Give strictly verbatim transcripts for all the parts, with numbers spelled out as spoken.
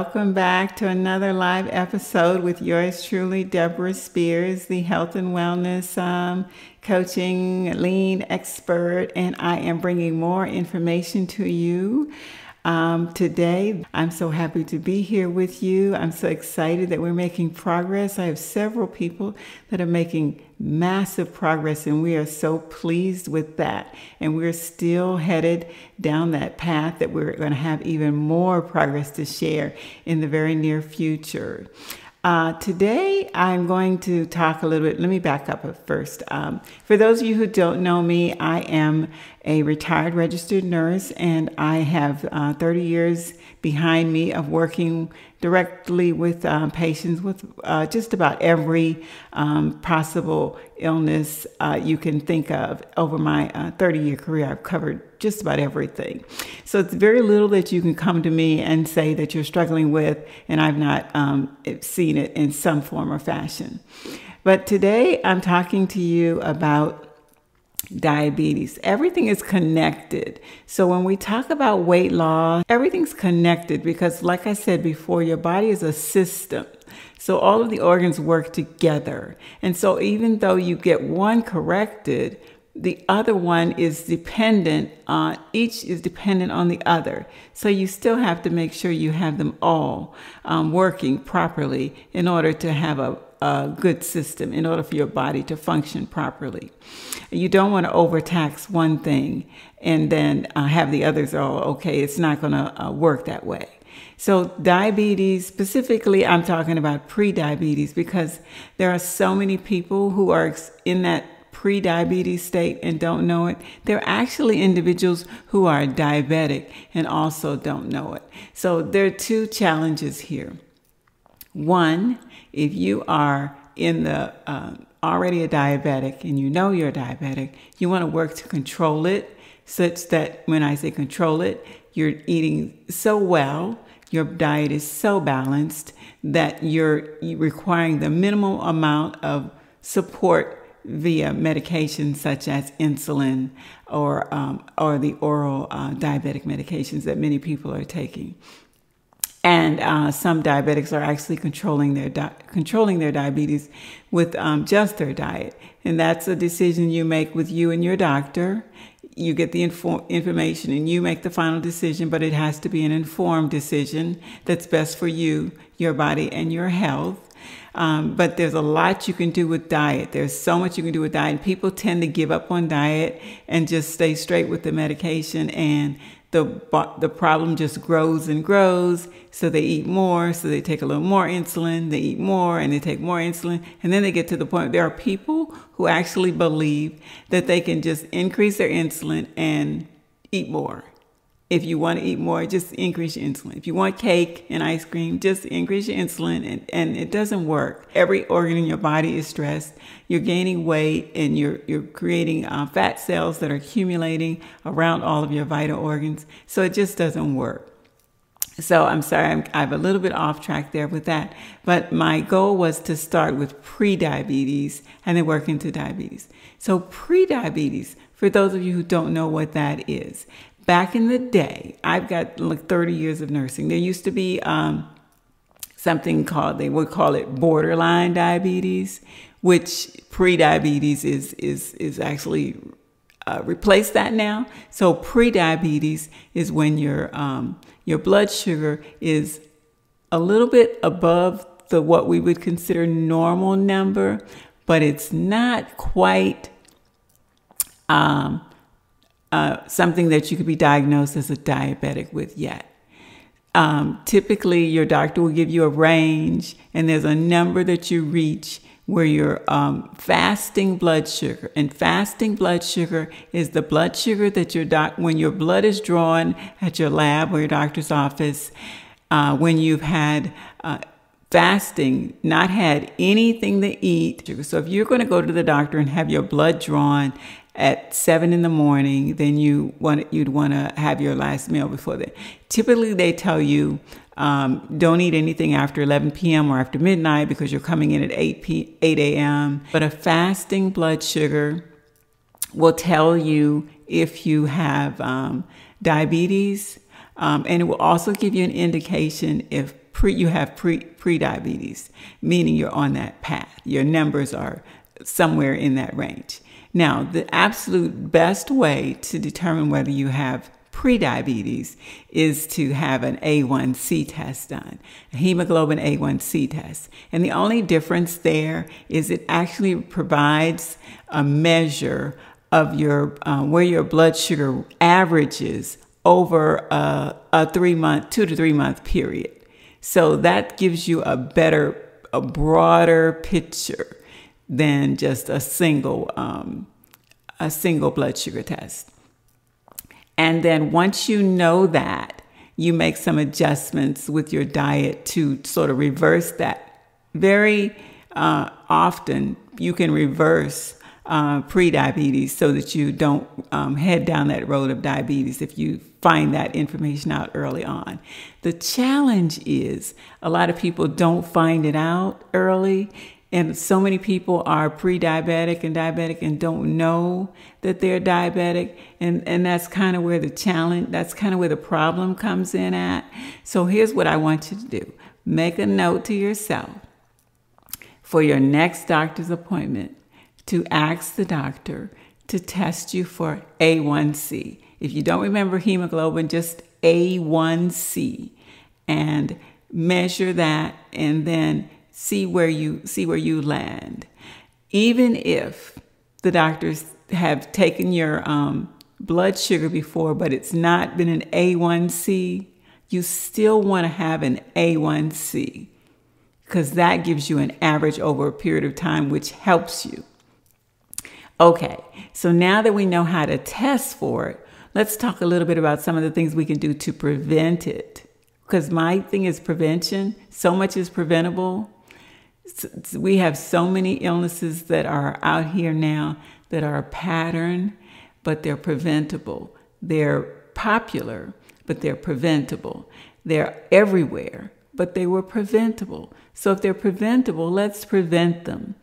Welcome back to another live episode with yours truly, Debra Spears, the health and wellness um, coaching lean expert, and I am bringing more information to you um, today. I'm so happy to be here with you. I'm so excited that we're making progress. I have several people that are making massive progress, and we are so pleased with that. And we're still headed down that path that we're going to have even more progress to share in the very near future. Uh, today, I'm going to talk a little bit. Let me back up first. Um, for those of you who don't know me, I am a retired registered nurse, and I have uh, thirty years behind me of working directly with um, patients with uh, just about every um, possible illness uh, you can think of. Over my uh, thirty year career, I've covered just about everything. So it's very little that you can come to me and say that you're struggling with, and I've not um, seen it in some form or fashion. But today I'm talking to you about diabetes. Everything is connected. So when we talk about weight loss, everything's connected because, like I said before, your body is a system. So all of the organs work together. And so even though you get one corrected, the other one is dependent on, each is dependent on the other. So you still have to make sure you have them all um, working properly in order to have a a good system, in order for your body to function properly. You don't want to overtax one thing and then uh, have the others all okay. It's not going to uh, work that way. So diabetes, specifically, I'm talking about pre-diabetes because there are so many people who are in that pre-diabetes state and don't know it. They're actually individuals who are diabetic and also don't know it. So there are two challenges here. One, if you are in the uh, already a diabetic and you know you're diabetic, you want to work to control it, such that when I say control it, you're eating so well, your diet is so balanced that you're requiring the minimal amount of support via medications such as insulin or um, or the oral uh, diabetic medications that many people are taking. And uh, some diabetics are actually controlling their di controlling their diabetes with um, just their diet. And that's a decision you make with you and your doctor. You get the info information and you make the final decision, but it has to be an informed decision that's best for you, your body, and your health. Um, but there's a lot you can do with diet. There's so much you can do with diet. People tend to give up on diet and just stay straight with the medication, and the the problem just grows and grows. So they eat more, so they take a little more insulin, they eat more, and they take more insulin, and then they get to the point. There are people who actually believe that they can just increase their insulin and eat more. If you want to eat more, just increase your insulin. If you want cake and ice cream, just increase your insulin, and, and it doesn't work. Every organ in your body is stressed. You're gaining weight, and you're, you're creating uh, fat cells that are accumulating around all of your vital organs. So it just doesn't work. So I'm sorry, I'm, I'm a little bit off track there with that. But my goal was to start with pre-diabetes and then work into diabetes. So pre-diabetes, for those of you who don't know what that is, back in the day, I've got like thirty years of nursing. There used to be um, something called, they would call it borderline diabetes, which pre-diabetes is, is, is actually uh, replaced that now. So pre-diabetes is when your, um, your blood sugar is a little bit above the what we would consider normal number, but it's not quite... Um, Uh, something that you could be diagnosed as a diabetic with yet. Um, typically, your doctor will give you a range, and there's a number that you reach where your um, fasting blood sugar, and fasting blood sugar is the blood sugar that your doc, when your blood is drawn at your lab or your doctor's office, uh, when you've had uh, fasting, not had anything to eat. So if you're going to go to the doctor and have your blood drawn at seven in the morning, then you want, you'd want to have your last meal before that. Typically, they tell you um, don't eat anything after eleven p m or after midnight because you're coming in at eight a m But a fasting blood sugar will tell you if you have um, diabetes, um, and it will also give you an indication if pre, you have pre, pre-diabetes, meaning you're on that path. Your numbers are somewhere in that range. Now, the absolute best way to determine whether you have pre-diabetes is to have an A one C test done, a hemoglobin A one C test. And the only difference there is it actually provides a measure of your uh, where your blood sugar averages over a, a three-month, two to three-month period. So that gives you a better, a broader picture than just a single, um, a single blood sugar test. And then once you know that, you make some adjustments with your diet to sort of reverse that. Very uh, often you can reverse uh, pre-diabetes so that you don't um, head down that road of diabetes if you find that information out early on. The challenge is a lot of people don't find it out early. And so many people are pre-diabetic and diabetic and don't know that they're diabetic. And, and that's kind of where the challenge, that's kind of where the problem comes in at. So here's what I want you to do. Make a note to yourself for your next doctor's appointment to ask the doctor to test you for A one C. If you don't remember hemoglobin, just A one C, and measure that, and then See where you see where you land. Even if the doctors have taken your um, blood sugar before, but it's not been an A one C, you still want to have an A one C, because that gives you an average over a period of time, which helps you. Okay, so now that we know how to test for it, let's talk a little bit about some of the things we can do to prevent it. Because my thing is prevention. So much is preventable. We have so many illnesses that are out here now that are a pattern, but they're preventable. They're popular, but they're preventable. They're everywhere, but they were preventable. So if they're preventable, let's prevent them.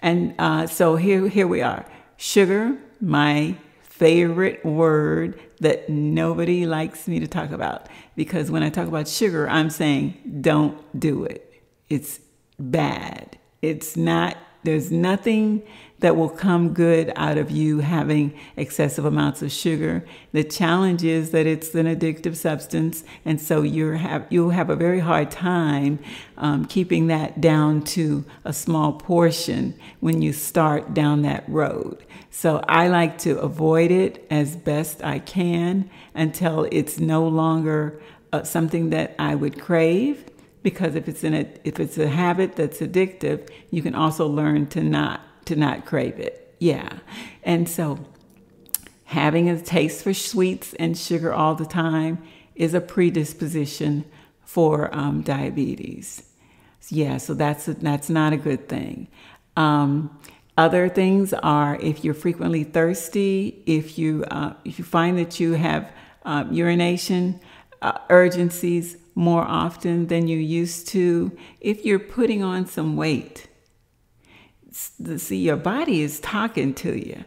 And uh, so here, here we are. Sugar, my favorite word that nobody likes me to talk about, because when I talk about sugar, I'm saying don't do it. It's bad. It's not, there's nothing that will come good out of you having excessive amounts of sugar. The challenge is that it's an addictive substance, and so you're have, you'll have a very hard time um, keeping that down to a small portion when you start down that road. So I like to avoid it as best I can until it's no longer uh, something that I would crave. Because if it's in a, if it's a habit that's addictive, you can also learn to not to not crave it. Yeah. And so having a taste for sweets and sugar all the time is a predisposition for um, diabetes. Yeah. So that's a, that's not a good thing. Um, other things are if you're frequently thirsty, if you uh, if you find that you have uh, urination uh, urgencies more often than you used to, if you're putting on some weight. See, your body is talking to you.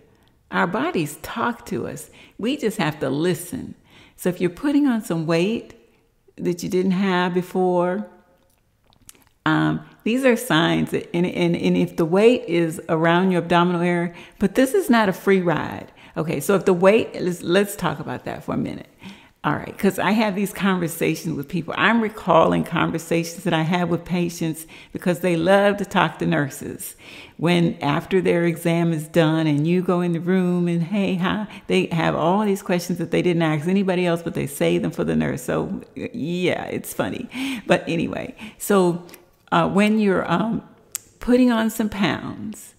Our bodies talk to us. We just have to listen. So if you're putting on some weight that you didn't have before, um, these are signs that, and, and, and if the weight is around your abdominal area, but this is not a free ride. Okay, so if the weight, let's, let's talk about that for a minute. All right, because I have these conversations with people. I'm recalling conversations that I have with patients because they love to talk to nurses. When after their exam is done and you go in the room and hey, hi, they have all these questions that they didn't ask anybody else, but they say them for the nurse. So yeah, it's funny. But anyway, so uh, when you're um, putting on some pounds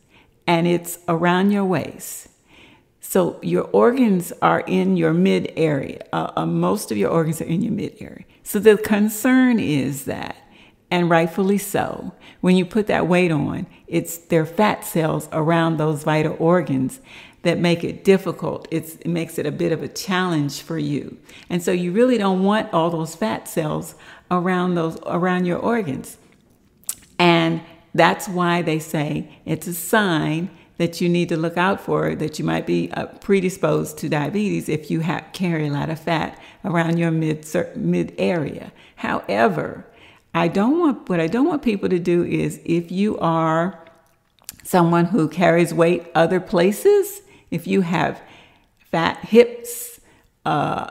and it's around your waist, so your organs are in your mid area. Uh, uh, most of your organs are in your mid area. So the concern is that, and rightfully so, when you put that weight on, it's their fat cells around those vital organs that make it difficult. It's, it makes it a bit of a challenge for you. And so you really don't want all those fat cells around those around your organs. And that's why they say it's a sign that you need to look out for, that you might be uh, predisposed to diabetes if you have, carry a lot of fat around your mid, mid area. However, I don't want, what I don't want people to do is, if you are someone who carries weight other places, if you have fat, hips, uh,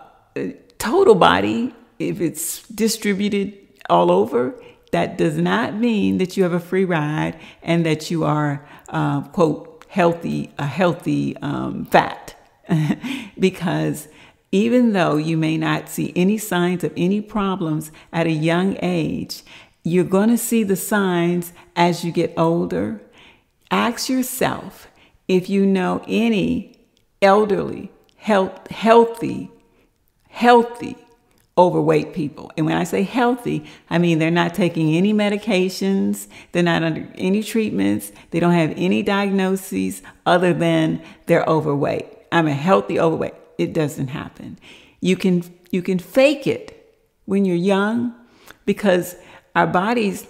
total body, if it's distributed all over, that does not mean that you have a free ride and that you are, uh, quote, healthy, a healthy um, fat. Because even though you may not see any signs of any problems at a young age, you're going to see the signs as you get older. Ask yourself if you know any elderly, health, healthy, healthy, overweight people. And when I say healthy, I mean they're not taking any medications, they're not under any treatments, they don't have any diagnoses other than they're overweight. I'm a healthy overweight. It doesn't happen. You can you can fake it when you're young, because our bodies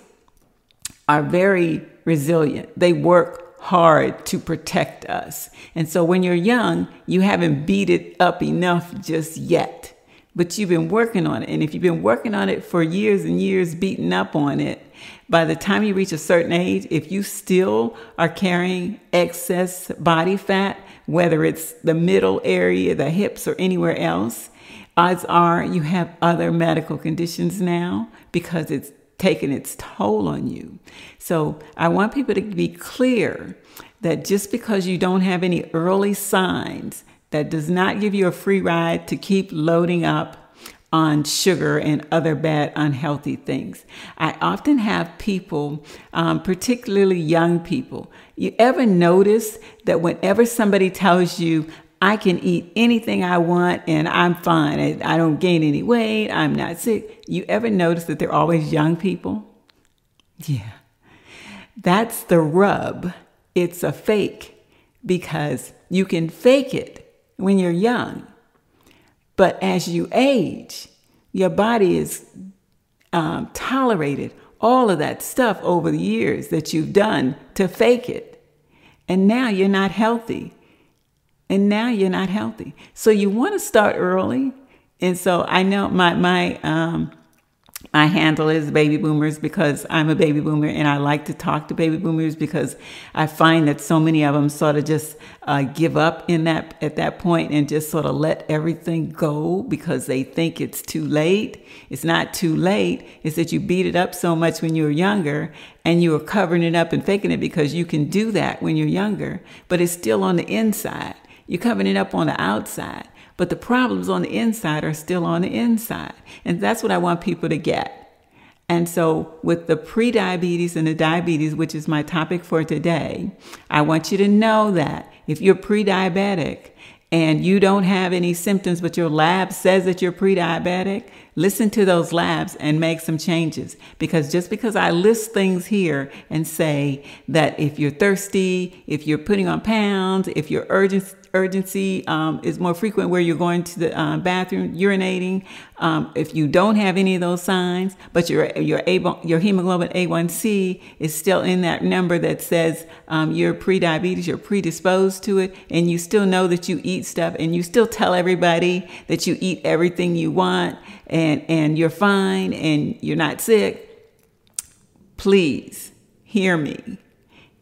are very resilient. They work hard to protect us. And so when you're young, you haven't beat it up enough just yet. But you've been working on it. And if you've been working on it for years and years, beating up on it, by the time you reach a certain age, if you still are carrying excess body fat, whether it's the middle area, the hips, or anywhere else, odds are you have other medical conditions now, because it's taken its toll on you. So I want people to be clear that just because you don't have any early signs, that does not give you a free ride to keep loading up on sugar and other bad, unhealthy things. I often have people, um, particularly young people, you ever notice that whenever somebody tells you, I can eat anything I want and I'm fine, I, I don't gain any weight, I'm not sick, you ever notice that they're always young people? Yeah, that's the rub. It's a fake, because you can fake it when you're young, but as you age, your body is um, tolerated all of that stuff over the years that you've done to fake it. And now you're not healthy. And now you're not healthy. So you want to start early. And so I know my, my, um, my handle is baby boomers, because I'm a baby boomer and I like to talk to baby boomers, because I find that so many of them sort of just uh, give up in that at that point and just sort of let everything go because they think it's too late. It's not too late. It's that you beat it up so much when you were younger and you were covering it up and faking it, because you can do that when you're younger, but it's still on the inside. You're covering it up on the outside, but the problems on the inside are still on the inside. And that's what I want people to get. And so with the pre-diabetes and the diabetes, which is my topic for today, I want you to know that if you're pre-diabetic and you don't have any symptoms, but your lab says that you're pre-diabetic, listen to those labs and make some changes. Because just because I list things here and say that if you're thirsty, if you're putting on pounds, if you're urgent, urgency um, is more frequent where you're going to the uh, bathroom, urinating, um, if you don't have any of those signs, but your your, able, your hemoglobin A one C is still in that number that says um, you're pre-diabetes, you're predisposed to it, and you still know that you eat stuff, and you still tell everybody that you eat everything you want, and, and you're fine, and you're not sick, please hear me.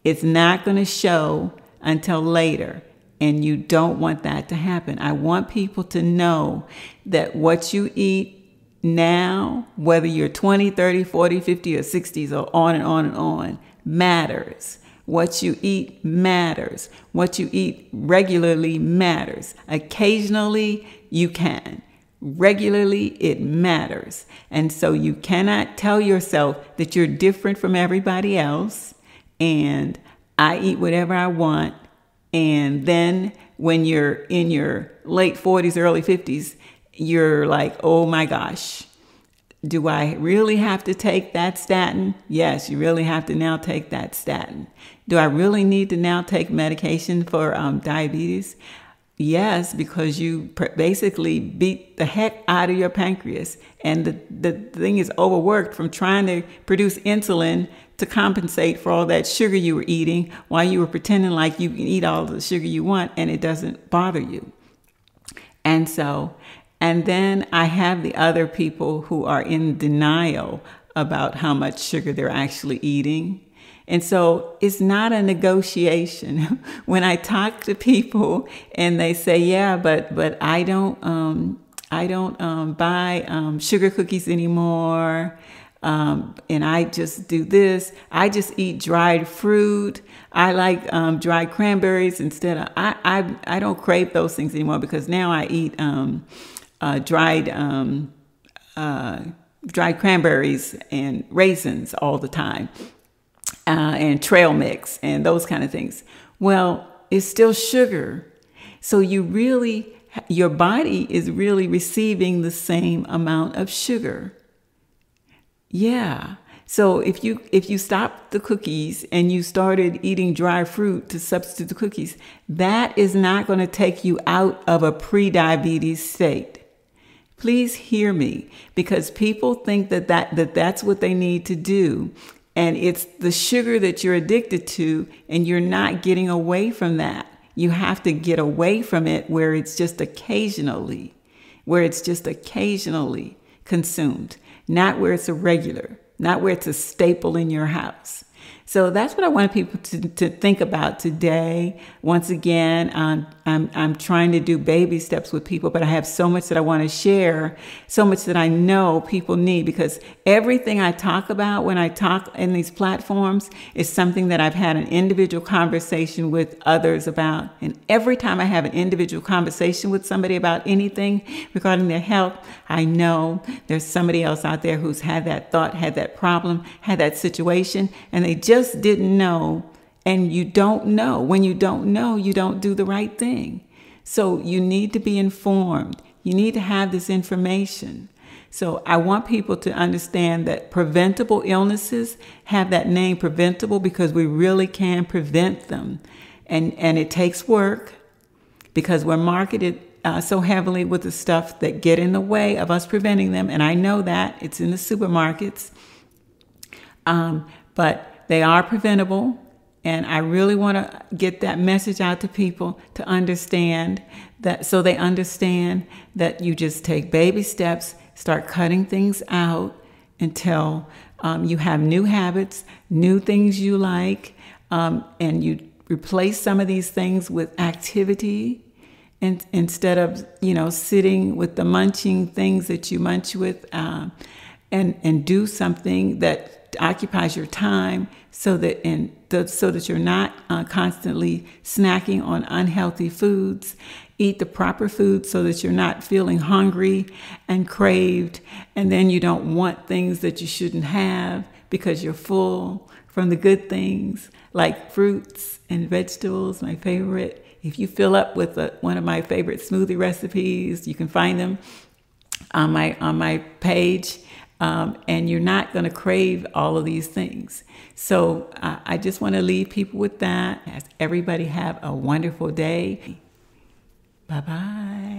It's not going to show until later. And you don't want that to happen. I want people to know that what you eat now, whether you're twenty, thirty, forty, fifty, or sixty, or on and on and on, matters. What you eat matters. What you eat regularly matters. Occasionally, you can. Regularly, it matters. And so you cannot tell yourself that you're different from everybody else and I eat whatever I want. And then when you're in your late forties, early fifties, you're like, oh my gosh, do I really have to take that statin? Yes, you really have to now take that statin. Do I really need to now take medication for um, diabetes? Yes, because you basically beat the heck out of your pancreas. And the, the thing is overworked from trying to produce insulin to compensate for all that sugar you were eating while you were pretending like you can eat all the sugar you want and it doesn't bother you. And so, and then I have the other people who are in denial about how much sugar they're actually eating. And so it's not a negotiation. When I talk to people and they say, yeah, but but I don't um, I don't um, buy um, sugar cookies anymore. Um, and I just do this. I just eat dried fruit. I like um, dried cranberries instead of, I, I I don't crave those things anymore because now I eat um, uh, dried um, uh, dried cranberries and raisins all the time, uh, and trail mix and those kind of things. Well, it's still sugar, so you really your body is really receiving the same amount of sugar. Yeah. So if you if you stopped the cookies and you started eating dry fruit to substitute the cookies, that is not going to take you out of a pre-diabetes state. Please hear me, because people think that, that, that that's what they need to do. And it's the sugar that you're addicted to, and you're not getting away from that. You have to get away from it where it's just occasionally, where it's just occasionally consumed. Not where it's a regular, not where it's a staple in your house. So that's what I want people to, to think about today. Once again, um, I'm, I'm trying to do baby steps with people, but I have so much that I want to share, so much that I know people need, because everything I talk about when I talk in these platforms is something that I've had an individual conversation with others about. And every time I have an individual conversation with somebody about anything regarding their health, I know there's somebody else out there who's had that thought, had that problem, had that situation, and they just didn't know. And you don't know. When you don't know, you don't do the right thing. So you need to be informed. You need to have this information. So I want people to understand that preventable illnesses have that name preventable because we really can prevent them. And, and it takes work because we're marketed Uh, so heavily with the stuff that get in the way of us preventing them. And I know that it's in the supermarkets, um, but they are preventable. And I really want to get that message out to people to understand that, so they understand that you just take baby steps, start cutting things out until um, you have new habits, new things you like, um, and you replace some of these things with activity. And instead of, you know, sitting with the munching things that you munch with, uh, and and do something that occupies your time, so that and the, so that you're not uh, constantly snacking on unhealthy foods. Eat the proper food so that you're not feeling hungry and craved, and then you don't want things that you shouldn't have because you're full from the good things like fruits and vegetables. My favorite. If you fill up with a, one of my favorite smoothie recipes, you can find them on my on my page, um, and you're not going to crave all of these things. So uh, I just want to leave people with that. Everybody have a wonderful day. Bye-bye.